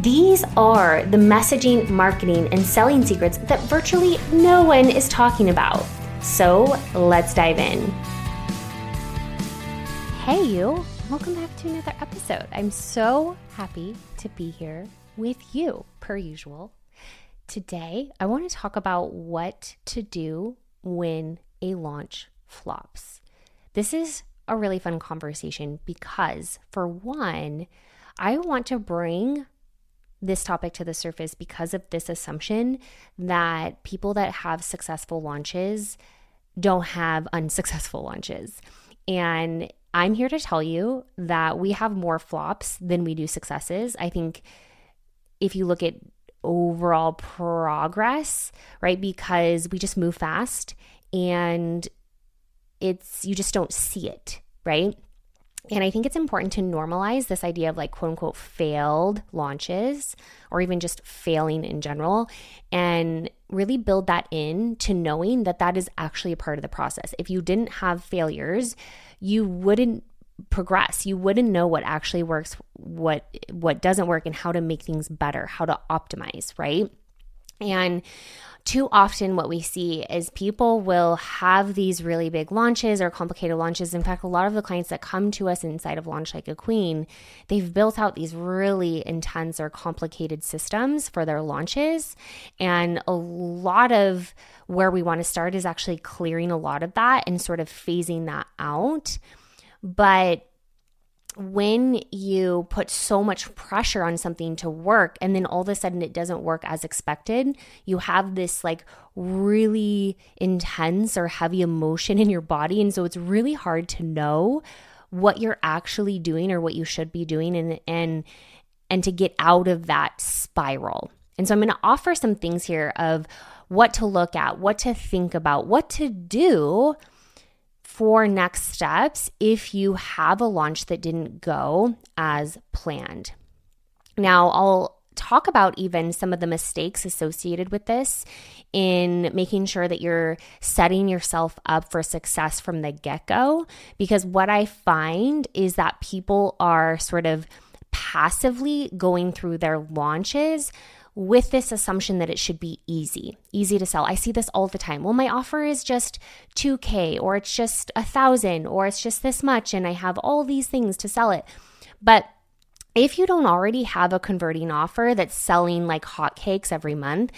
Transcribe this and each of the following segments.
These are the messaging, marketing, and selling secrets that virtually no one is talking about. So let's dive in. Hey you, welcome back to another episode. I'm so happy to be here with you, per usual. Today, I want to talk about what to do when a launch flops. This is a really fun conversation because, for one, I want to bring this topic to the surface because of this assumption that people that have successful launches don't have unsuccessful launches. And I'm here to tell you that we have more flops than we do successes. I think if you look at overall progress, right, because we just move fast and you just don't see it, right? And I think it's important to normalize this idea of, like, quote unquote failed launches, or even just failing in general, and really build that in to knowing that that is actually a part of the process. If you didn't have failures, you wouldn't progress. You wouldn't know what actually works, what doesn't work, and how to make things better, how to optimize, right? And too often what we see is people will have these really big launches or complicated launches. In fact, a lot of the clients that come to us inside of Launch Like a Queen, they've built out these really intense or complicated systems for their launches. And a lot of where we want to start is actually clearing a lot of that and sort of phasing that out. But when you put so much pressure on something to work and then all of a sudden it doesn't work as expected, you have this, like, really intense or heavy emotion in your body. And so it's really hard to know what you're actually doing or what you should be doing and to get out of that spiral. And so I'm going to offer some things here of what to look at, what to think about, what to do for next steps if you have a launch that didn't go as planned. Now, I'll talk about even some of the mistakes associated with this in making sure that you're setting yourself up for success from the get-go, because what I find is that people are sort of passively going through their launches with this assumption that it should be easy to sell. I see this all the time. Well, my offer is just $2,000, or it's just $1,000, or it's just this much, and I have all these things to sell it. But if you don't already have a converting offer that's selling like hotcakes every month,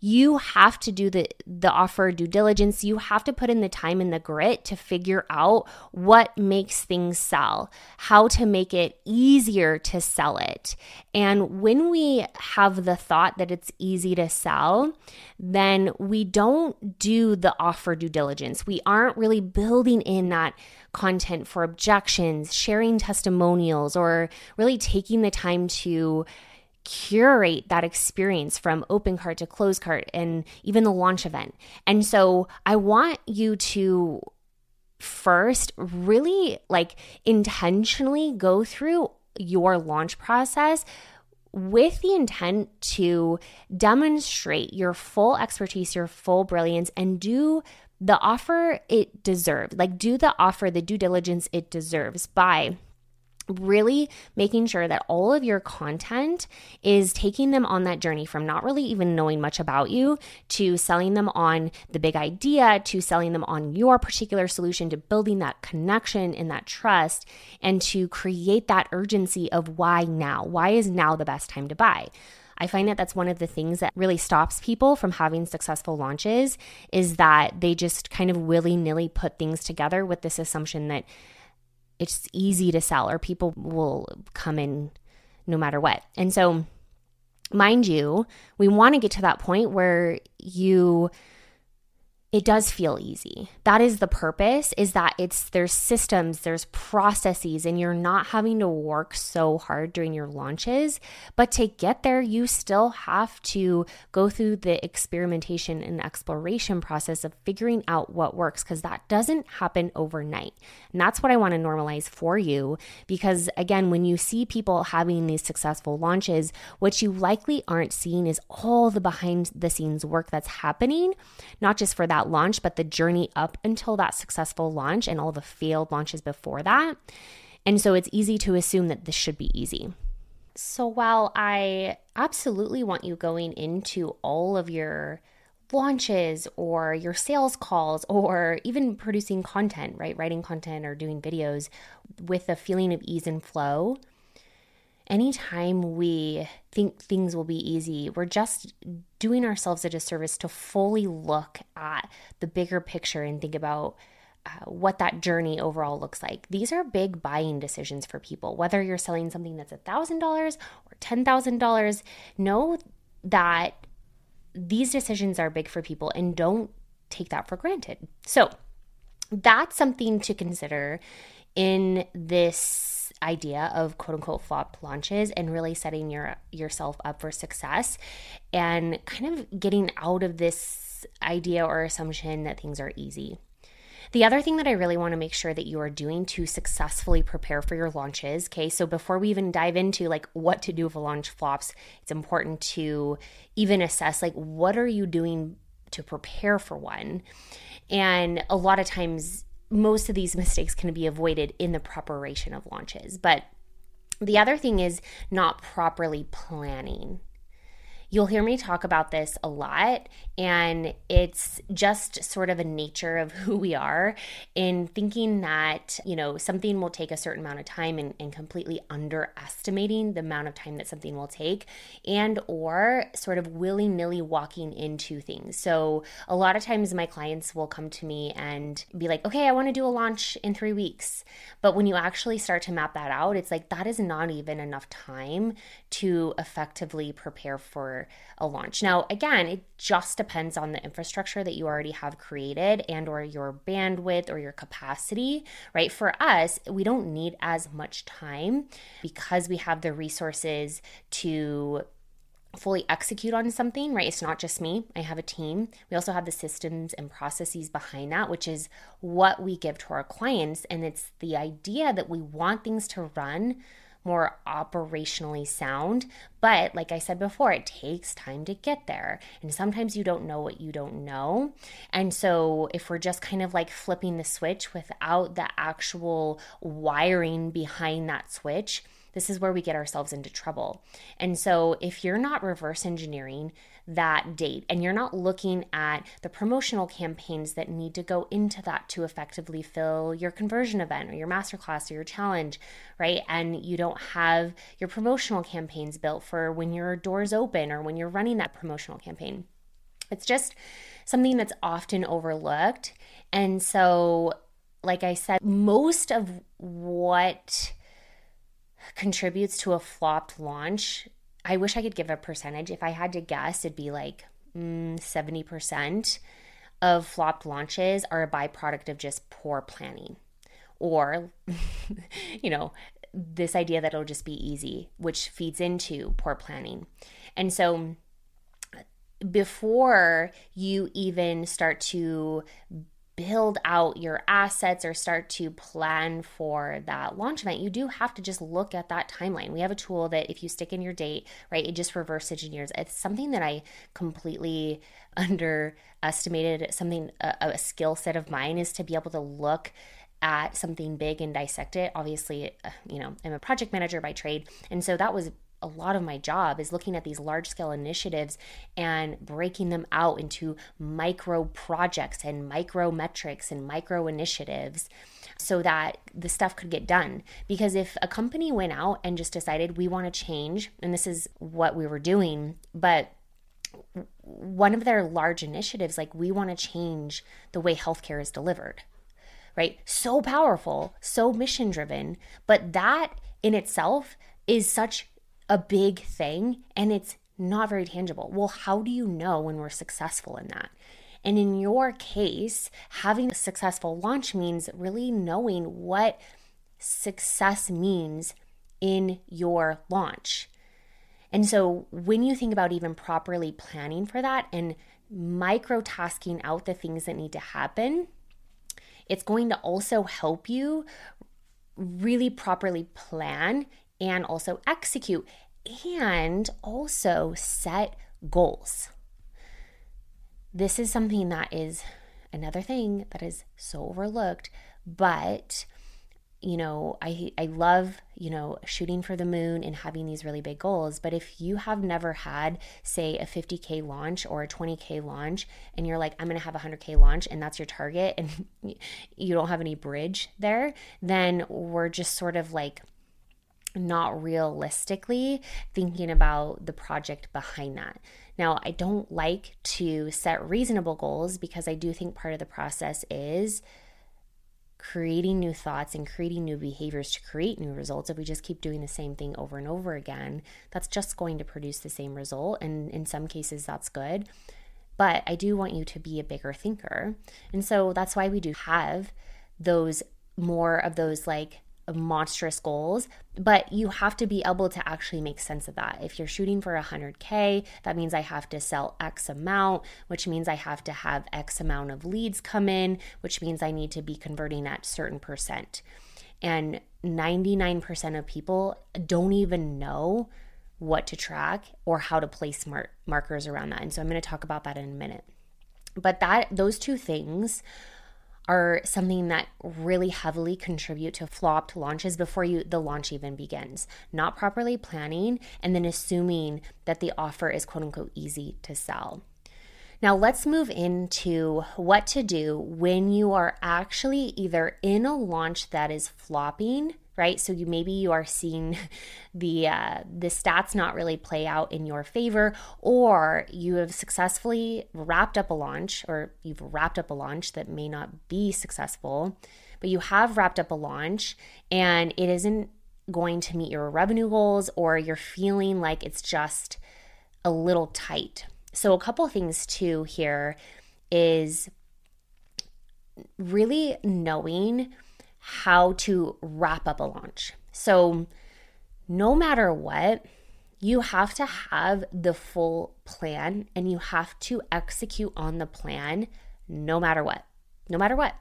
you have to do the offer due diligence. You have to put in the time and the grit to figure out what makes things sell, how to make it easier to sell it. And when we have the thought that it's easy to sell, then we don't do the offer due diligence. We aren't really building in that content for objections, sharing testimonials, or really taking the time to curate that experience from open cart to closed cart and even the launch event. And so I want you to first really, like, intentionally go through your launch process with the intent to demonstrate your full expertise, your full brilliance, and do the offer it deserved. Like, do the offer the due diligence it deserves by really making sure that all of your content is taking them on that journey from not really even knowing much about you to selling them on the big idea, to selling them on your particular solution, to building that connection and that trust, and to create that urgency of why now? Why is now the best time to buy? I find that that's one of the things that really stops people from having successful launches, is that they just kind of willy-nilly put things together with this assumption that it's easy to sell, or people will come in no matter what. And so, mind you, we want to get to that point where you it does feel easy. That is the purpose, is that there's systems, there's processes, and you're not having to work so hard during your launches. But to get there, you still have to go through the experimentation and exploration process of figuring out what works, because that doesn't happen overnight. And that's what I want to normalize for you, because again, when you see people having these successful launches, what you likely aren't seeing is all the behind the scenes work that's happening, not just for that launch, but the journey up until that successful launch and all the failed launches before that. And so it's easy to assume that this should be easy. So while I absolutely want you going into all of your launches or your sales calls or even producing content, right? Writing content or doing videos with a feeling of ease and flow, anytime we think things will be easy, we're just doing ourselves a disservice to fully look at the bigger picture and think about what that journey overall looks like. These are big buying decisions for people. Whether you're selling something that's $1,000 or $10,000, know that these decisions are big for people and don't take that for granted. So that's something to consider in this idea of quote-unquote flop launches and really setting yourself up for success and kind of getting out of this idea or assumption that things are easy. The other thing that I really want to make sure that you are doing to successfully prepare for your launches, okay, so before we even dive into like what to do if a launch flops, it's important to even assess like what are you doing to prepare for one. And a lot of times most of these mistakes can be avoided in the preparation of launches. But the other thing is not properly planning. You'll hear me talk about this a lot, and it's just sort of a nature of who we are in thinking that, you know, something will take a certain amount of time and completely underestimating the amount of time that something will take, and or sort of willy-nilly walking into things. So a lot of times my clients will come to me and be like, okay, I want to do a launch in 3 weeks. But when you actually start to map that out, it's like that is not even enough time to effectively prepare for a launch. Now, again, it just depends on the infrastructure that you already have created and or your bandwidth or your capacity, right? For us, we don't need as much time because we have the resources to fully execute on something, right? It's not just me. I have a team. We also have the systems and processes behind that, which is what we give to our clients. And it's the idea that we want things to run more operationally sound. But like I said before, it takes time to get there. And sometimes you don't know what you don't know. And so if we're just kind of like flipping the switch without the actual wiring behind that switch, this is where we get ourselves into trouble. And so if you're not reverse engineering that date and you're not looking at the promotional campaigns that need to go into that to effectively fill your conversion event or your masterclass or your challenge, right? And you don't have your promotional campaigns built for when your doors open or when you're running that promotional campaign. It's just something that's often overlooked. And so, like I said, most of what contributes to a flopped launch, I wish I could give a percentage. If I had to guess, it'd be like 70% of flopped launches are a byproduct of just poor planning or, you know, this idea that it'll just be easy, which feeds into poor planning. And so before you even start to build out your assets or start to plan for that launch event, you do have to just look at that timeline. We have a tool that if you stick in your date, right, it just reverse engineers. It's something that I completely underestimated. Something, a skill set of mine is to be able to look at something big and dissect it. Obviously, you know, I'm a project manager by trade. And so that was a lot of my job, is looking at these large scale initiatives and breaking them out into micro projects and micro metrics and micro initiatives so that the stuff could get done. Because if a company went out and just decided we want to change, and this is what we were doing, but one of their large initiatives, like we want to change the way healthcare is delivered, right? So powerful, so mission driven, but that in itself is such a big thing, and it's not very tangible. Well, how do you know when we're successful in that? And in your case, having a successful launch means really knowing what success means in your launch. And so when you think about even properly planning for that and microtasking out the things that need to happen, it's going to also help you really properly plan and also execute and also set goals. This is something that is another thing that is so overlooked, but you know, I love, you know, shooting for the moon and having these really big goals. But if you have never had, say, a 50K launch or a 20K launch, and you're like, I'm going to have a 100K launch, and that's your target, and you don't have any bridge there, then we're just sort of like not realistically thinking about the project behind that. Now, I don't like to set reasonable goals because I do think part of the process is creating new thoughts and creating new behaviors to create new results. If we just keep doing the same thing over and over again, that's just going to produce the same result. And in some cases, that's good. But I do want you to be a bigger thinker. And so that's why we do have those more of those like monstrous goals, but you have to be able to actually make sense of that. If you're shooting for 100K, that means I have to sell X amount, which means I have to have X amount of leads come in, which means I need to be converting at certain percent. And 99% of people don't even know what to track or how to place markers around that. And so I'm going to talk about that in a minute. But those two things are something that really heavily contribute to flopped launches before the launch even begins. Not properly planning and then assuming that the offer is quote unquote easy to sell. Now let's move into what to do when you are actually either in a launch that is flopping, right? So you are seeing the stats not really play out in your favor, or you have successfully wrapped up a launch, or you've wrapped up a launch that may not be successful, but you have wrapped up a launch and it isn't going to meet your revenue goals, or you're feeling like it's just a little tight. So a couple things too here is really knowing how to wrap up a launch. So no matter what, you have to have the full plan and you have to execute on the plan no matter what. No matter what.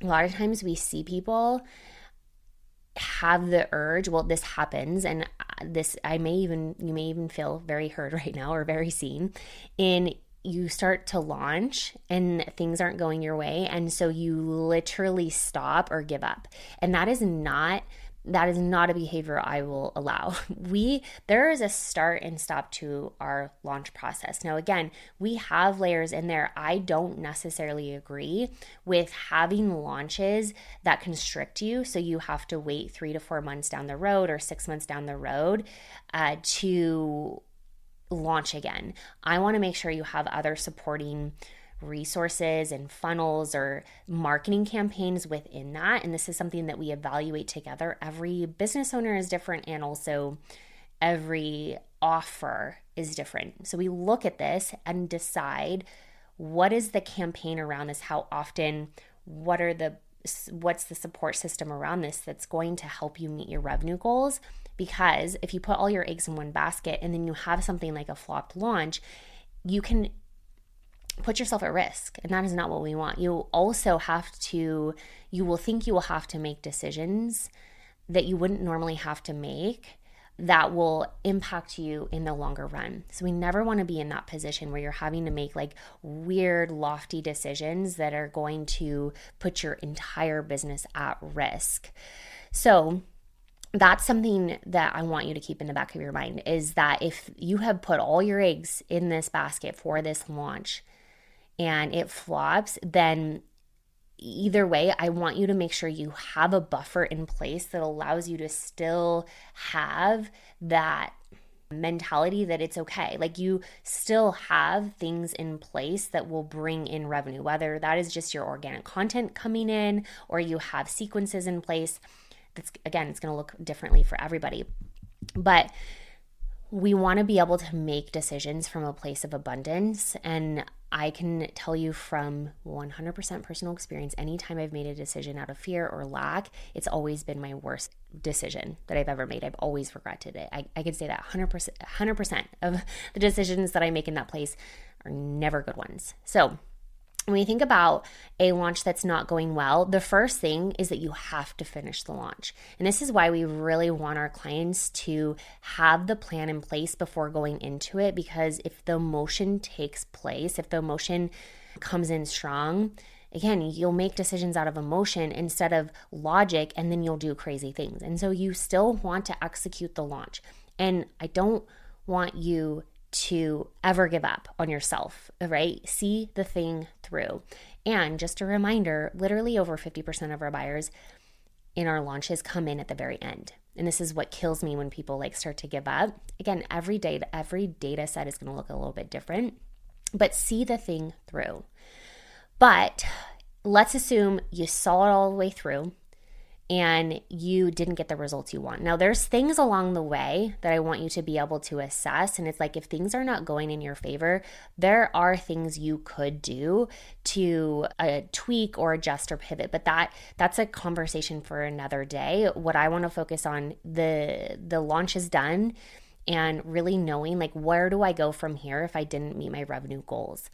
A lot of times we see people have the urge, well, this happens, and this you may even feel very heard right now or very seen in. You start to launch and things aren't going your way. And so you literally stop or give up. And that is not a behavior I will allow. There is a start and stop to our launch process. Now, again, we have layers in there. I don't necessarily agree with having launches that constrict you. So you have to wait 3 to 4 months down the road or 6 months down the road to launch again. I want to make sure you have other supporting resources and funnels or marketing campaigns within that. And this is something that we evaluate together. Every business owner is different, and also every offer is different. So we look at this and decide what is the campaign around this, how often, what's the support system around this that's going to help you meet your revenue goals. Because if you put all your eggs in one basket and then you have something like a flopped launch, you can put yourself at risk, and that is not what we want. You will think you will have to make decisions that you wouldn't normally have to make that will impact you in the longer run. So we never want to be in that position where you're having to make like weird, lofty decisions that are going to put your entire business at risk. So that's something that I want you to keep in the back of your mind, is that if you have put all your eggs in this basket for this launch and it flops, then either way, I want you to make sure you have a buffer in place that allows you to still have that mentality that it's okay. Like, you still have things in place that will bring in revenue, whether that is just your organic content coming in or you have sequences in place. It's going to look differently for everybody. But we want to be able to make decisions from a place of abundance. And I can tell you from 100% personal experience, anytime I've made a decision out of fear or lack, it's always been my worst decision that I've ever made. I've always regretted it. I can say that 100% of the decisions that I make in that place are never good ones. So when you think about a launch that's not going well, the first thing is that you have to finish the launch. And this is why we really want our clients to have the plan in place before going into it, because if the emotion takes place, if the emotion comes in strong, again, you'll make decisions out of emotion instead of logic, and then you'll do crazy things. And so you still want to execute the launch. And I don't want you to ever give up on yourself, right? See the thing through. And just a reminder, literally over 50% of our buyers in our launches come in at the very end. And this is what kills me when people like start to give up. Again, every data set is going to look a little bit different, but see the thing through. But let's assume you saw it all the way through and you didn't get the results you want. Now, there's things along the way that I want you to be able to assess. And it's like, if things are not going in your favor, there are things you could do to tweak or adjust or pivot. But that's a conversation for another day. What I want to focus on, the launch is done, and really knowing like, where do I go from here if I didn't meet my revenue goals?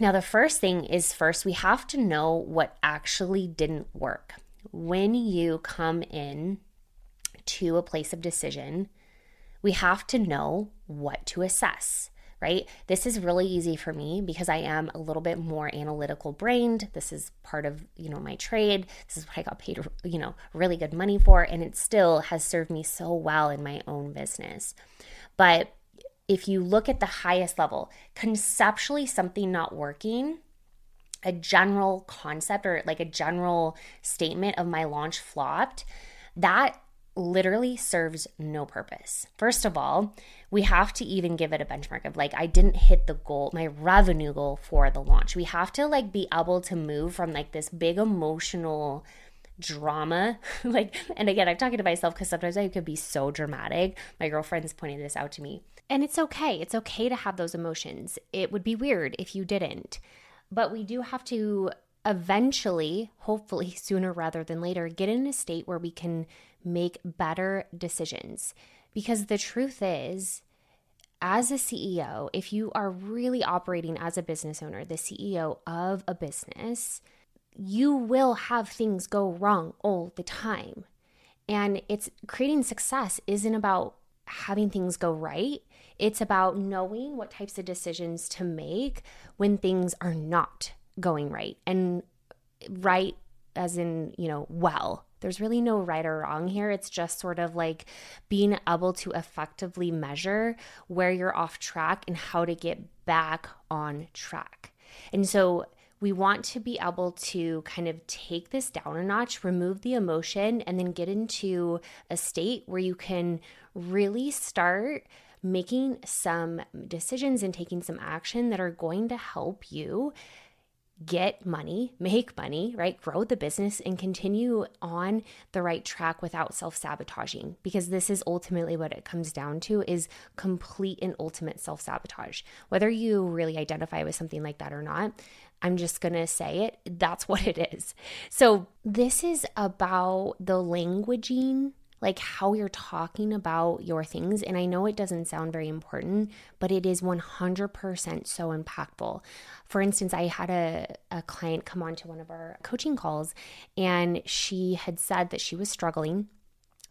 Now, the first thing is, first, we have to know what actually didn't work. When you come in to a place of decision, we have to know what to assess, right? This is really easy for me because I am a little bit more analytical brained. This is part of, my trade. This is what I got paid, really good money for, and it still has served me so well in my own business. But if you look at the highest level, conceptually something not working, a general concept or like a general statement of my launch flopped, that literally serves no purpose. First of all, we have to even give it a benchmark of like, I didn't hit the goal, my revenue goal for the launch. We have to like be able to move from like this big emotional drama. Like, and again, I'm talking to myself because sometimes I could be so dramatic. My girlfriend's pointed this out to me. And it's okay. It's okay to have those emotions. It would be weird if you didn't. But we do have to eventually, hopefully sooner rather than later, get in a state where we can make better decisions. Because the truth is, as a CEO, if you are really operating as a business owner, the CEO of a business, you will have things go wrong all the time. And it's creating success isn't about having things go right. It's about knowing what types of decisions to make when things are not going right. And right as in, well, there's really no right or wrong here. It's just sort of like being able to effectively measure where you're off track and how to get back on track. And so we want to be able to kind of take this down a notch, remove the emotion, and then get into a state where you can really start making some decisions and taking some action that are going to help you get money, make money, right? Grow the business and continue on the right track without self-sabotaging, because this is ultimately what it comes down to, is complete and ultimate self-sabotage. Whether you really identify with something like that or not, I'm just going to say it, that's what it is. So this is about the languaging, like how you're talking about your things. And I know it doesn't sound very important, but it is 100% so impactful. For instance, I had a client come on to one of our coaching calls, and she had said that she was struggling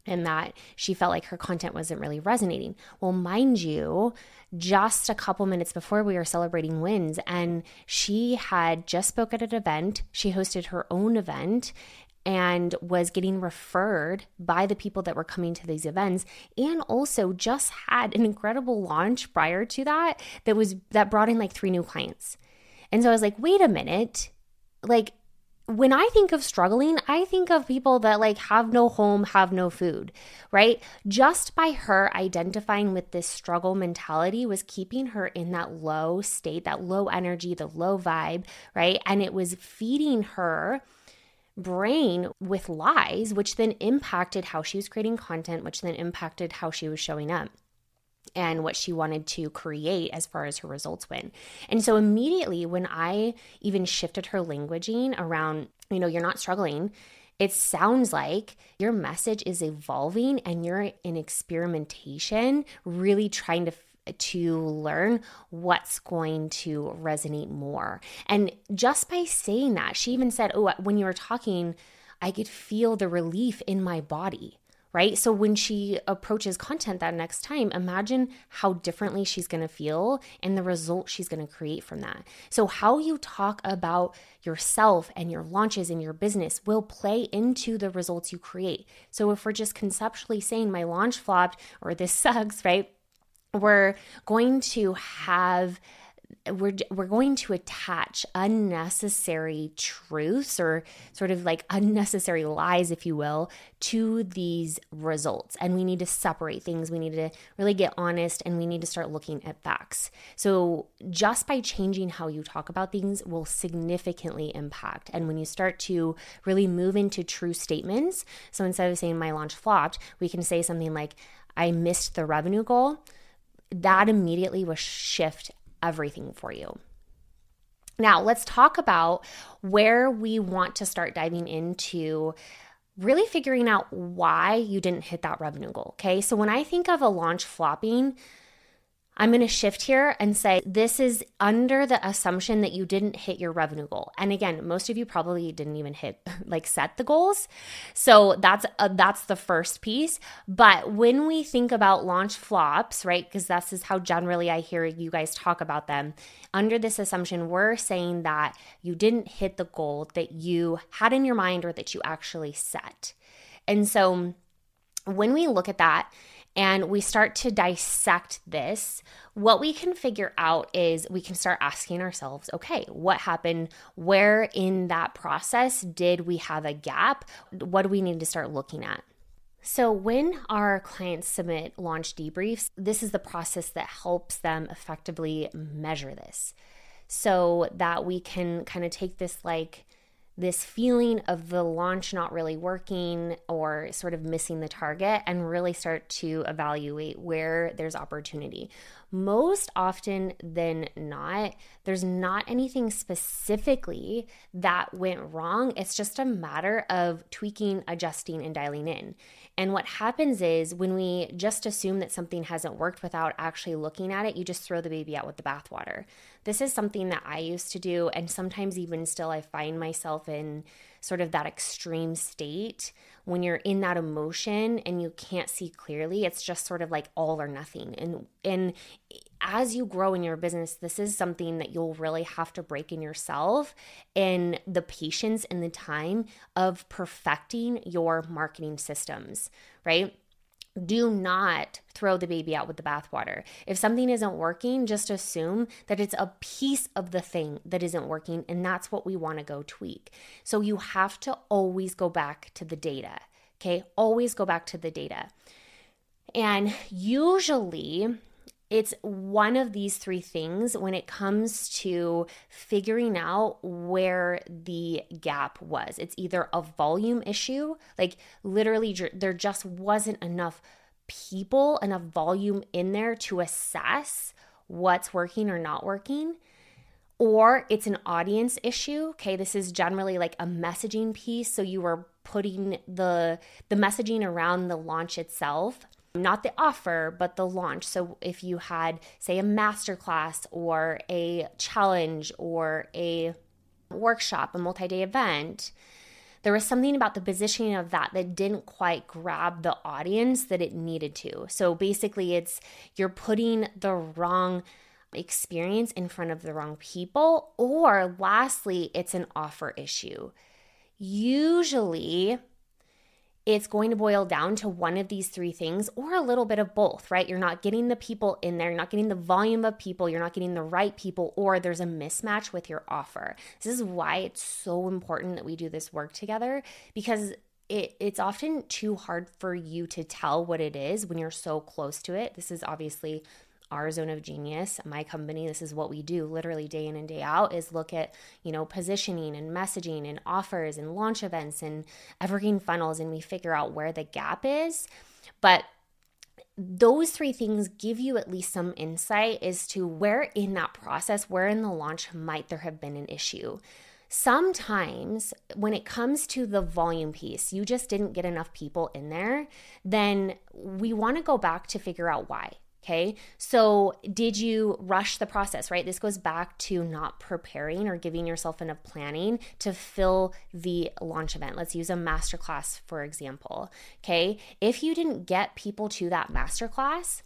and that she felt like her content wasn't really resonating. Well, mind you, just a couple minutes before, we were celebrating wins, and she had just spoke at an event. She hosted her own event and was getting referred by the people that were coming to these events, and also just had an incredible launch prior to that that brought in like 3 new clients. And so I was like, wait a minute, like, when I think of struggling, I think of people that like have no home, have no food, right? Just by her identifying with this struggle mentality was keeping her in that low state, that low energy, the low vibe, right? And it was feeding her brain with lies, which then impacted how she was creating content, which then impacted how she was showing up. and what she wanted to create as far as her results went. And so immediately when I even shifted her languaging around, you know, you're not struggling, it sounds like your message is evolving and you're in experimentation, really trying to learn what's going to resonate more. And just by saying that, she even said, oh, when you were talking, I could feel the relief in my body, right? So when she approaches content that next time, imagine how differently she's going to feel and the result she's going to create from that. So how you talk about yourself and your launches and your business will play into the results you create. So if we're just conceptually saying my launch flopped or this sucks, right? We're going to attach unnecessary truths or sort of like unnecessary lies, if you will, to these results. And we need to separate things. We need to really get honest and we need to start looking at facts. So just by changing how you talk about things will significantly impact. And when you start to really move into true statements, so instead of saying my launch flopped, we can say something like, I missed the revenue goal. That immediately will shift everything for you. Now, let's talk about where we want to start diving into really figuring out why you didn't hit that revenue goal, okay? So when I think of a launch flopping, I'm going to shift here and say this is under the assumption that you didn't hit your revenue goal. And again, most of you probably didn't even set the goals. So that's the first piece. But when we think about launch flops, right, because this is how generally I hear you guys talk about them, under this assumption, we're saying that you didn't hit the goal that you had in your mind or that you actually set. And so when we look at that, and we start to dissect this, what we can figure out is we can start asking ourselves, okay, what happened? Where in that process did we have a gap? What do we need to start looking at? So when our clients submit launch debriefs, this is the process that helps them effectively measure this so that we can kind of take this this feeling of the launch not really working or sort of missing the target and really start to evaluate where there's opportunity. Most often than not, there's not anything specifically that went wrong. It's just a matter of tweaking, adjusting, and dialing in. And what happens is when we just assume that something hasn't worked without actually looking at it, you just throw the baby out with the bathwater. This is something that I used to do, and sometimes even still I find myself in sort of that extreme state when you're in that emotion and you can't see clearly. It's just sort of like all or nothing. And as you grow in your business, this is something that you'll really have to break in yourself in the patience and the time of perfecting your marketing systems, right? Do not throw the baby out with the bathwater. If something isn't working, just assume that it's a piece of the thing that isn't working, and that's what we want to go tweak. So you have to always go back to the data, okay? Always go back to the data. And usually it's one of these three things when it comes to figuring out where the gap was. It's either a volume issue, like literally there just wasn't enough people, enough volume in there to assess what's working or not working. Or it's an audience issue, okay? This is generally like a messaging piece. So you were putting the messaging around the launch itself, not the offer, but the launch. So if you had, say, a masterclass or a challenge or a workshop, a multi-day event, there was something about the positioning of that didn't quite grab the audience that it needed to. So basically you're putting the wrong experience in front of the wrong people, or lastly, it's an offer issue. Usually, it's going to boil down to one of these three things or a little bit of both, right? You're not getting the people in there. You're not getting the volume of people. You're not getting the right people, or there's a mismatch with your offer. This is why it's so important that we do this work together, because it's often too hard for you to tell what it is when you're so close to it. This is obviously our zone of genius, my company. This is what we do literally day in and day out, is look at, positioning and messaging and offers and launch events and evergreen funnels, and we figure out where the gap is. But those three things give you at least some insight as to where in that process, where in the launch might there have been an issue. Sometimes when it comes to the volume piece, you just didn't get enough people in there, then we want to go back to figure out why. Okay, so did you rush the process, right? This goes back to not preparing or giving yourself enough planning to fill the launch event. Let's use a masterclass, for example. Okay, if you didn't get people to that masterclass,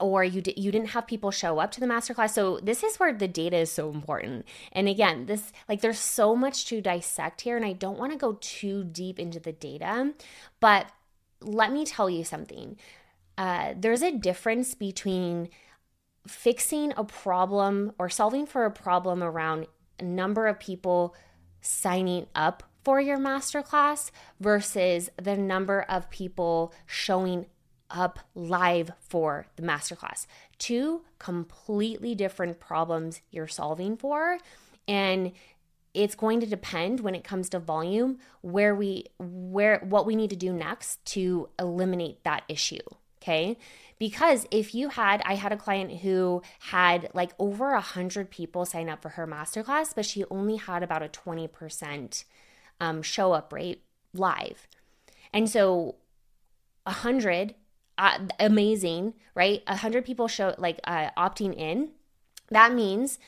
or you didn't have people show up to the masterclass. So this is where the data is so important. And again, this there's so much to dissect here, and I don't want to go too deep into the data, but let me tell you something. There's a difference between fixing a problem or solving for a problem around a number of people signing up for your masterclass versus the number of people showing up live for the masterclass. Two completely different problems you're solving for, and it's going to depend when it comes to volume what we need to do next to eliminate that issue. Okay, because if I had a client who had over 100 people sign up for her masterclass, but she only had about a 20% show up rate live. And so 100, amazing, right? 100 people opting in. That means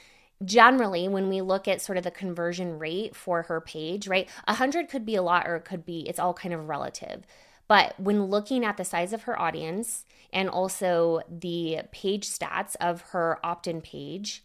generally when we look at sort of the conversion rate for her page, right? 100 could be a lot, or it could be, it's all kind of relative. But when looking at the size of her audience and also the page stats of her opt-in page,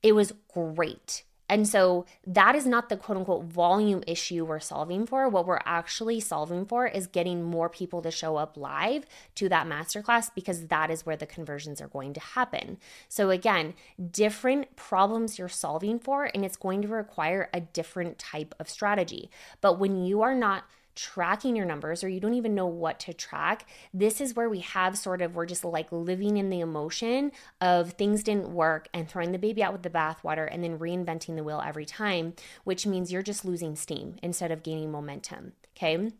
it was great. And so that is not the quote-unquote volume issue we're solving for. What we're actually solving for is getting more people to show up live to that masterclass, because that is where the conversions are going to happen. So again, different problems you're solving for, and it's going to require a different type of strategy. But when you are not tracking your numbers, or you don't even know what to track, this is where we're just living in the emotion of things didn't work and throwing the baby out with the bathwater and then reinventing the wheel every time, which means you're just losing steam instead of gaining momentum. Okay.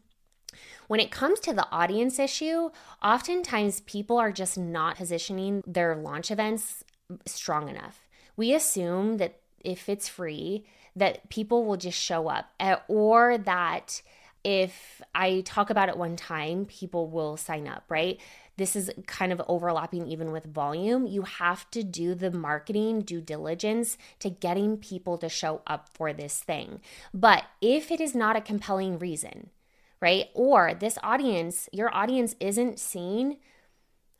When it comes to the audience issue, oftentimes people are just not positioning their launch events strong enough. We assume that if it's free, that people will just show up, or that if I talk about it one time, people will sign up, right? This is kind of overlapping even with volume. You have to do the marketing due diligence to getting people to show up for this thing. But if it is not a compelling reason, right? Or your audience isn't seeing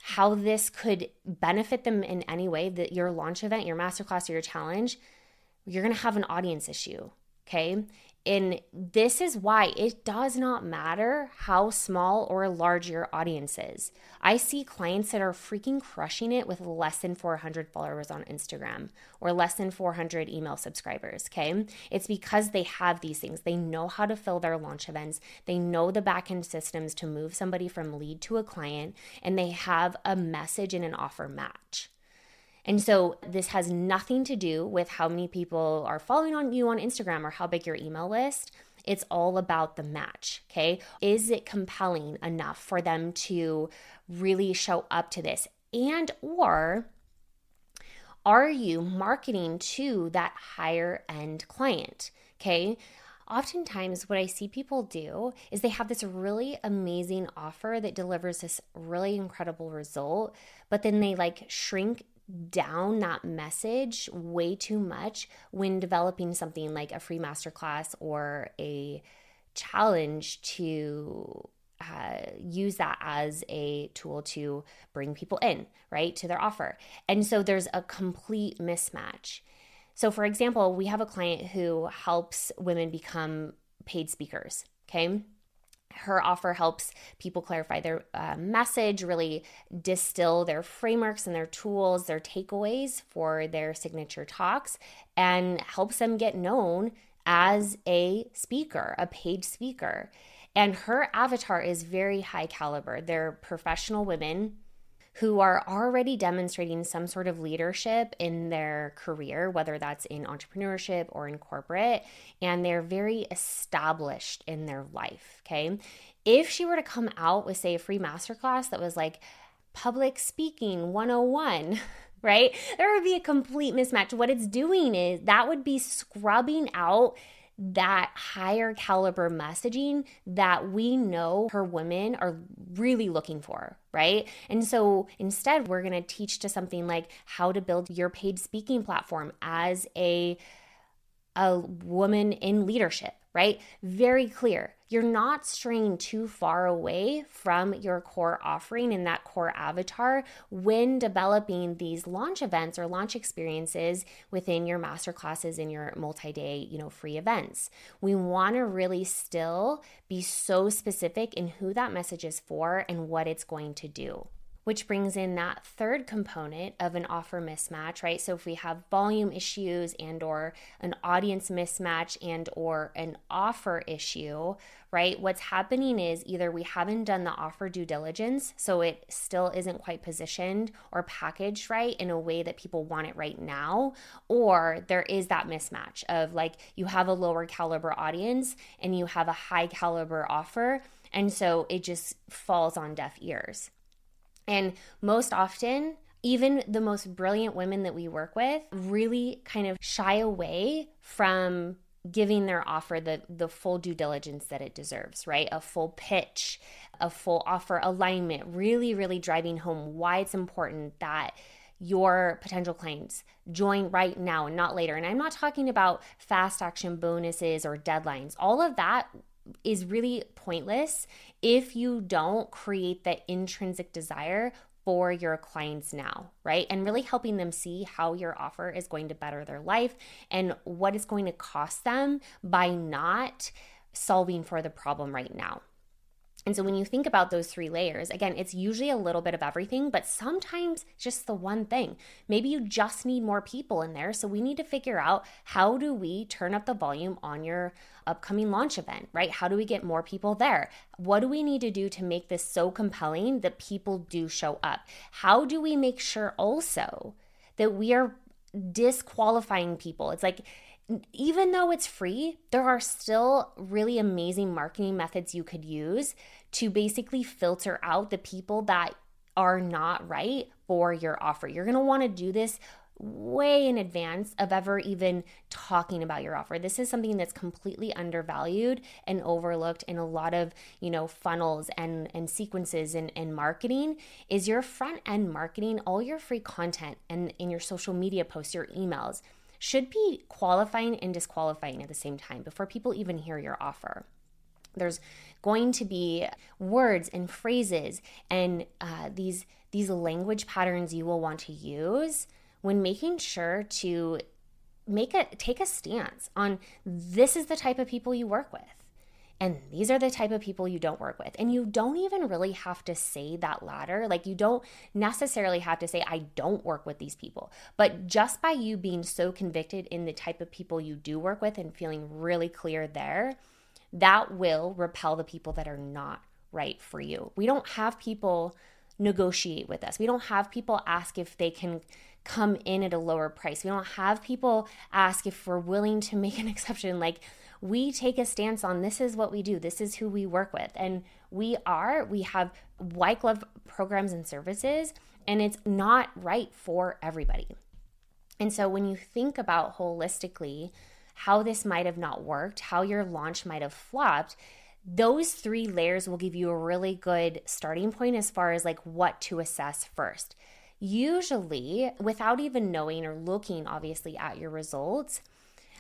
how this could benefit them in any way, that your launch event, your masterclass, or your challenge, you're going to have an audience issue, okay? And this is why it does not matter how small or large your audience is. I see clients that are freaking crushing it with less than 400 followers on Instagram or less than 400 email subscribers, okay? It's because they have these things. They know how to fill their launch events. They know the back-end systems to move somebody from lead to a client, and they have a message and an offer match. And so this has nothing to do with how many people are following you on Instagram or how big your email list. It's all about the match, okay? Is it compelling enough for them to really show up to this? And or are you marketing to that higher end client, okay? Oftentimes what I see people do is they have this really amazing offer that delivers this really incredible result, but then they shrink down that message way too much when developing something like a free masterclass or a challenge to use that as a tool to bring people in, right, to their offer. And so there's a complete mismatch. So for example, we have a client who helps women become paid speakers, okay? Her offer helps people clarify their message, really distill their frameworks and their tools, their takeaways for their signature talks, and helps them get known as a speaker, a paid speaker. And her avatar is very high caliber. They're professional women who are already demonstrating some sort of leadership in their career, whether that's in entrepreneurship or in corporate, and they're very established in their life, okay? If she were to come out with, say, a free masterclass that was Public Speaking 101, right? There would be a complete mismatch. What it's doing is that would be scrubbing out that higher caliber messaging that we know her women are really looking for, right? And so instead, we're going to teach to something like how to build your paid speaking platform as a woman in leadership, right? Very clear. You're not straying too far away from your core offering and that core avatar when developing these launch events or launch experiences within your masterclasses and your multi-day, free events. We want to really still be so specific in who that message is for and what it's going to do. Which brings in that third component of an offer mismatch, right? So if we have volume issues and or an audience mismatch and or an offer issue, right? What's happening is either we haven't done the offer due diligence, so it still isn't quite positioned or packaged right in a way that people want it right now, or there is that mismatch of like you have a lower caliber audience and you have a high caliber offer, and so it just falls on deaf ears. And most often, even the most brilliant women that we work with really kind of shy away from giving their offer the full due diligence that it deserves, right? A full pitch, a full offer alignment, really, really driving home why it's important that your potential clients join right now and not later. And I'm not talking about fast action bonuses or deadlines. All of that is really pointless if you don't create that intrinsic desire for your clients now, right? And really helping them see how your offer is going to better their life and what it's going to cost them by not solving for the problem right now. And so when you think about those three layers, again, it's usually a little bit of everything, but sometimes just the one thing. Maybe you just need more people in there. So we need to figure out how do we turn up the volume on your upcoming launch event, right? How do we get more people there? What do we need to do to make this so compelling that people do show up? How do we make sure also that we are disqualifying people? It's like, even though it's free, there are still really amazing marketing methods you could use to basically filter out the people that are not right for your offer. You're going to want to do this way in advance of ever even talking about your offer. This is something that's completely undervalued and overlooked in a lot of, funnels and sequences and marketing is your front end marketing, all your free content and in your social media posts, your emails, should be qualifying and disqualifying at the same time before people even hear your offer. There's going to be words and phrases and these language patterns you will want to use when making sure to take a stance on this is the type of people you work with. And these are the type of people you don't work with. And you don't even really have to say that latter. Like you don't necessarily have to say, I don't work with these people. But just by you being so convicted in the type of people you do work with and feeling really clear there, that will repel the people that are not right for you. We don't have people negotiate with us. We don't have people ask if they can come in at a lower price. We don't have people ask if we're willing to make an exception. Like we take a stance on this is what we do. This is who we work with. And we have white glove programs and services, and it's not right for everybody. And so when you think about holistically how this might have not worked, how your launch might have flopped, those three layers will give you a really good starting point as far as like what to assess first. Usually, without even knowing or looking obviously at your results,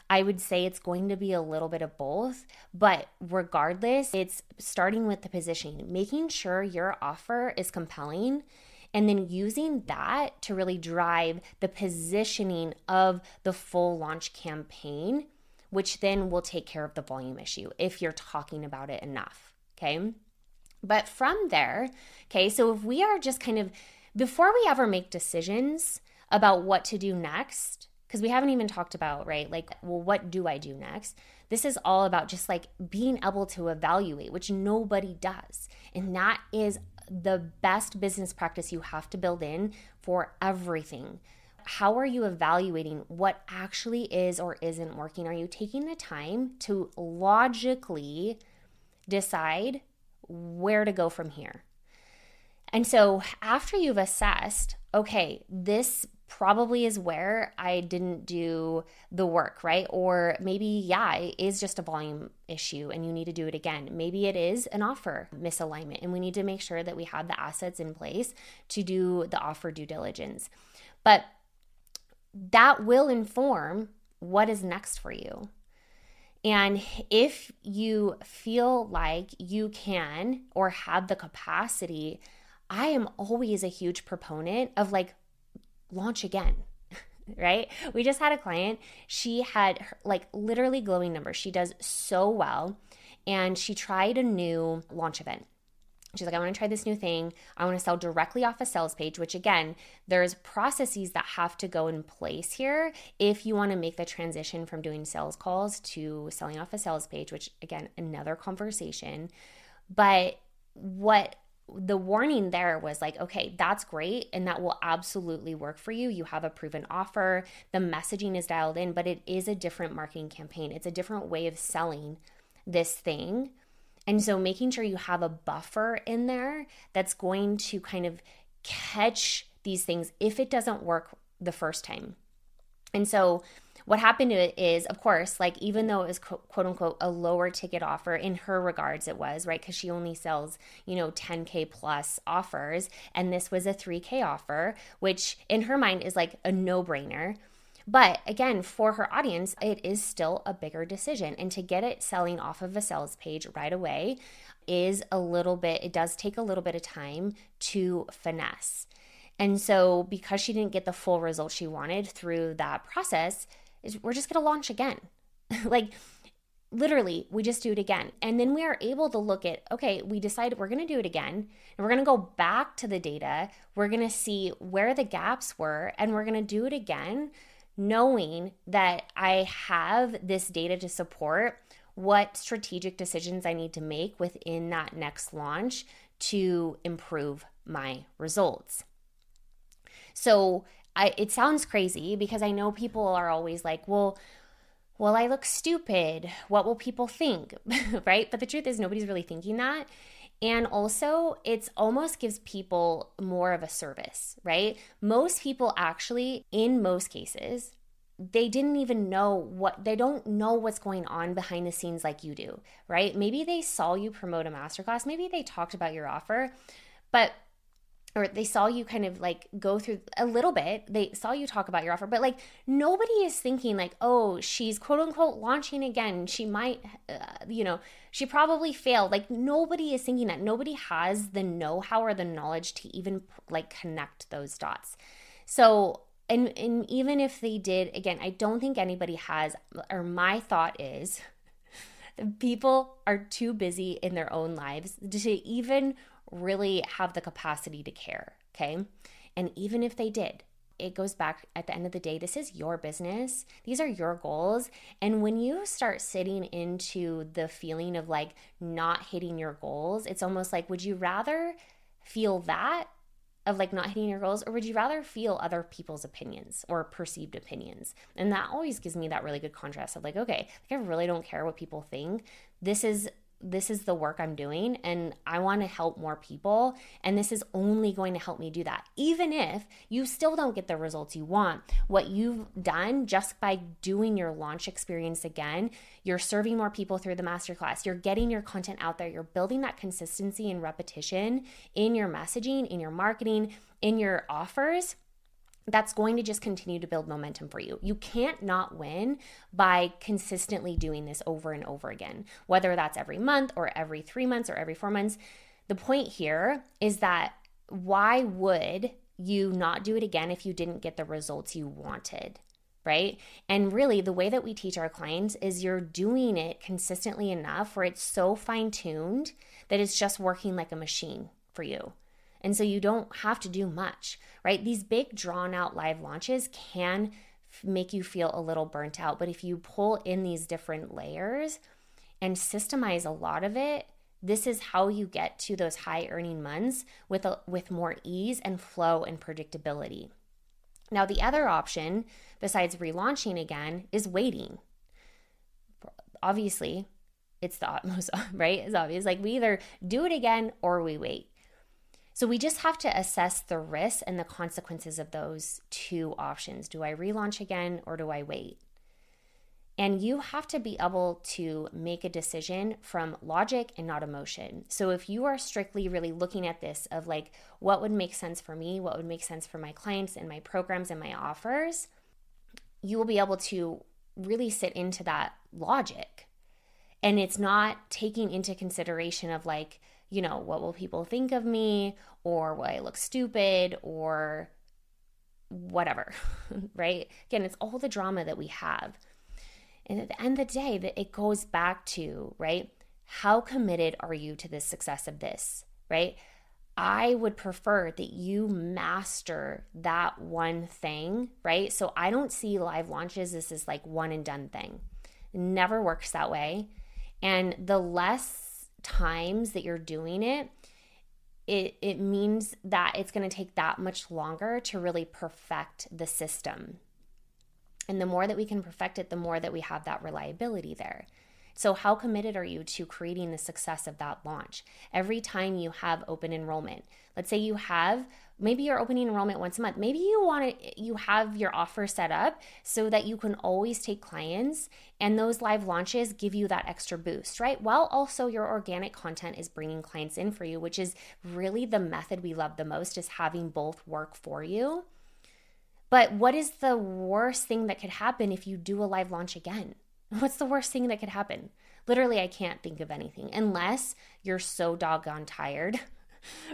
I would say it's going to be a little bit of both, but regardless, it's starting with the positioning, making sure your offer is compelling, and then using that to really drive the positioning of the full launch campaign, which then will take care of the volume issue if you're talking about it enough, okay? But from there, okay, so if we are just kind of, before we ever make decisions about what to do next, because we haven't even talked about, right, like, well, what do I do next? This is all about just like being able to evaluate, which nobody does. And that is the best business practice you have to build in for everything. How are you evaluating what actually is or isn't working? Are you taking the time to logically decide where to go from here? And so after you've assessed, okay, this probably is where I didn't do the work, right? Or maybe, it is just a volume issue and you need to do it again. Maybe it is an offer misalignment and we need to make sure that we have the assets in place to do the offer due diligence. But that will inform what is next for you. And if you feel like you can or have the capacity, I am always a huge proponent of launch again, right? We just had a client. She had literally glowing numbers. She does so well. And she tried a new launch event. She's like, I want to try this new thing. I want to sell directly off a sales page, which again, there's processes that have to go in place here if you want to make the transition from doing sales calls to selling off a sales page, which again, another conversation. But what the warning there was okay, that's great. And that will absolutely work for you. You have a proven offer. The messaging is dialed in, but it is a different marketing campaign. It's a different way of selling this thing. And so making sure you have a buffer in there that's going to kind of catch these things if it doesn't work the first time. And so what happened to it is, of course, even though it was quote unquote a lower ticket offer, in her regards it was, right? Because she only sells, 10K plus offers. And this was a 3K offer, which in her mind is a no-brainer. But again, for her audience, it is still a bigger decision. And to get it selling off of a sales page right away is it does take a little bit of time to finesse. And so because she didn't get the full result she wanted through that process, we're just going to launch again. Literally, we just do it again. And then we are able to look at, okay, we decided we're going to do it again. And we're going to go back to the data. We're going to see where the gaps were, and we're going to do it again, knowing that I have this data to support what strategic decisions I need to make within that next launch to improve my results. So it sounds crazy because I know people are always well, I look stupid. What will people think, right? But the truth is nobody's really thinking that. And also it's almost gives people more of a service, right? Most people actually, in most cases, they didn't even know they don't know what's going on behind the scenes like you do, right? Maybe they saw you promote a masterclass. Maybe they talked about your offer, or they saw you kind of go through a little bit. They saw you talk about your offer, but nobody is thinking oh, she's quote unquote launching again. She might, she probably failed. Nobody is thinking that. Nobody has the know-how or the knowledge to even connect those dots. So, and even if they did, again, I don't think anybody has, or my thought is people are too busy in their own lives to even really have the capacity to care, okay? And even if they did, it goes back at the end of the day, this is your business. These are your goals. And when you start sitting into the feeling of not hitting your goals, it's almost would you rather feel that of not hitting your goals, or would you rather feel other people's opinions or perceived opinions? And that always gives me that really good contrast of okay, I really don't care what people think. This is the work I'm doing, and I want to help more people, and this is only going to help me do that. Even if you still don't get the results you want, what you've done just by doing your launch experience again, you're serving more people through the masterclass, you're getting your content out there, you're building that consistency and repetition in your messaging, in your marketing, in your offers. That's going to just continue to build momentum for you. You can't not win by consistently doing this over and over again, whether that's every month or every 3 months or every 4 months. The point here is that why would you not do it again if you didn't get the results you wanted, right? And really the way that we teach our clients is you're doing it consistently enough where it's so fine-tuned that it's just working like a machine for you. And so you don't have to do much, right? These big drawn out live launches can make you feel a little burnt out. But if you pull in these different layers and systemize a lot of it, this is how you get to those high earning months with more ease and flow and predictability. Now, the other option besides relaunching again is waiting. Obviously, it's the utmost, right? It's obvious. We either do it again or we wait. So we just have to assess the risks and the consequences of those two options. Do I relaunch again or do I wait? And you have to be able to make a decision from logic and not emotion. So if you are strictly really looking at this of like, what would make sense for me, what would make sense for my clients and my programs and my offers, you will be able to really sit into that logic. And it's not taking into consideration of like, you know, what will people think of me, or will I look stupid, or whatever, right? Again, it's all the drama that we have. And at the end of the day, that it goes back to, right, how committed are you to the success of this, right? I would prefer that you master that one thing, right? So I don't see live launches as this like one and done thing. It never works that way. And the less times that you're doing it, it means that it's going to take that much longer to really perfect the system. And the more that we can perfect it, the more that we have that reliability there. So how committed are you to creating the success of that launch? Every time you have open enrollment, let's say you have, maybe you're opening enrollment once a month. Maybe you have your offer set up so that you can always take clients, and those live launches give you that extra boost, right? While also your organic content is bringing clients in for you, which is really the method we love the most, is having both work for you. But what is the worst thing that could happen if you do a live launch again? What's the worst thing that could happen? Literally, I can't think of anything, unless you're so doggone tired,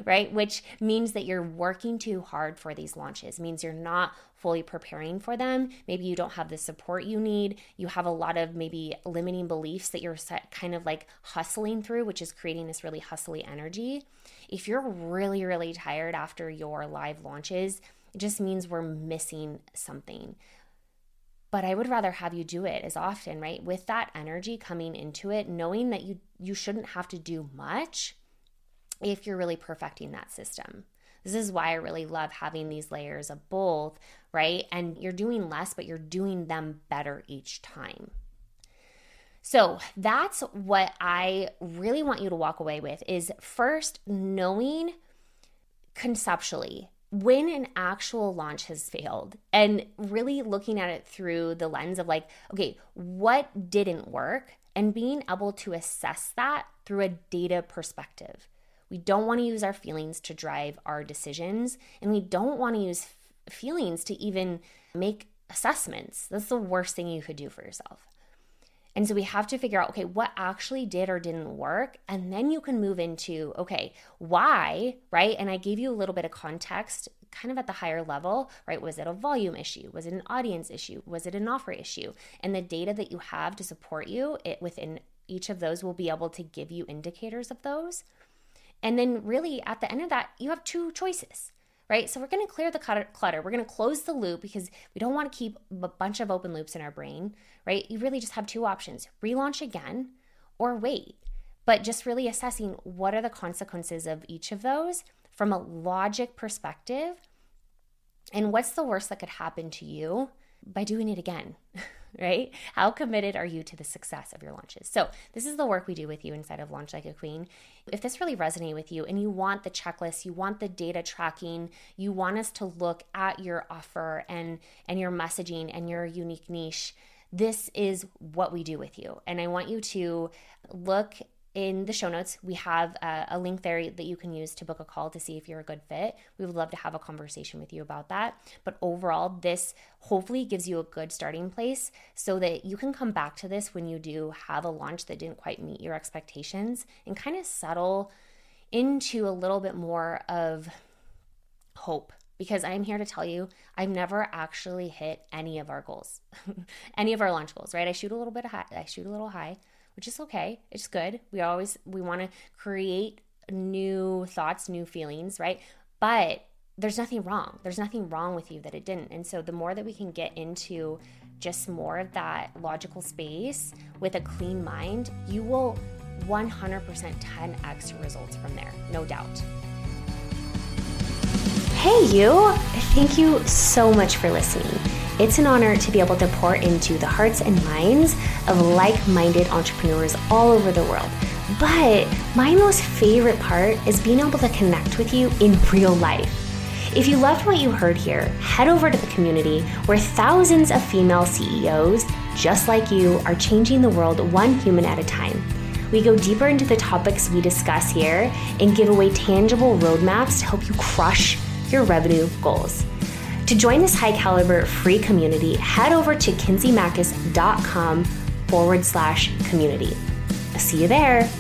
right? Which means that you're working too hard for these launches, means you're not fully preparing for them. Maybe you don't have the support you need. You have a lot of maybe limiting beliefs that you're kind of like hustling through, which is creating this really hustly energy. If you're really, really tired after your live launches, it just means we're missing something. But I would rather have you do it as often, right? With that energy coming into it, knowing that you shouldn't have to do much if you're really perfecting that system. This is why I really love having these layers of both, right? And you're doing less, but you're doing them better each time. So that's what I really want you to walk away with, is first knowing conceptually when an actual launch has failed, and really looking at it through the lens of like, okay, what didn't work, and being able to assess that through a data perspective. We don't want to use our feelings to drive our decisions, and we don't want to use feelings to even make assessments. That's the worst thing you could do for yourself. And so we have to figure out, okay, what actually did or didn't work? And then you can move into, okay, why, right? And I gave you a little bit of context kind of at the higher level, right? Was it a volume issue? Was it an audience issue? Was it an offer issue? And the data that you have to support you within each of those will be able to give you indicators of those. And then really at the end of that, you have two choices, right? So we're going to clear the clutter. We're going to close the loop, because we don't want to keep a bunch of open loops in our brain, right? You really just have two options: relaunch again or wait. But just really assessing what are the consequences of each of those from a logic perspective, and what's the worst that could happen to you by doing it again, right? How committed are you to the success of your launches? So this is the work we do with you inside of Launch Like a Queen. If this really resonated with you and you want the checklist, you want the data tracking, you want us to look at your offer and your messaging and your unique niche, this is what we do with you. And I want you to look in the show notes. We have a link there that you can use to book a call to see if you're a good fit. We would love to have a conversation with you about that. But overall, this hopefully gives you a good starting place so that you can come back to this when you do have a launch that didn't quite meet your expectations, and kind of settle into a little bit more of hope. Because I'm here to tell you, I've never actually hit any of our goals, any of our launch goals, right? I shoot a little high. Which is okay. It's good. We want to create new thoughts, new feelings, right? But there's nothing wrong. There's nothing wrong with you that it didn't. And so the more that we can get into just more of that logical space with a clean mind, you will 100% 10x your results from there, no doubt. Hey, you. Thank you so much for listening. It's an honor to be able to pour into the hearts and minds of like-minded entrepreneurs all over the world. But my most favorite part is being able to connect with you in real life. If you loved what you heard here, head over to the community where thousands of female CEOs just like you are changing the world one human at a time. We go deeper into the topics we discuss here and give away tangible roadmaps to help you crush your revenue goals. To join this high caliber free community, head over to kinseymachos.com/community. See you there.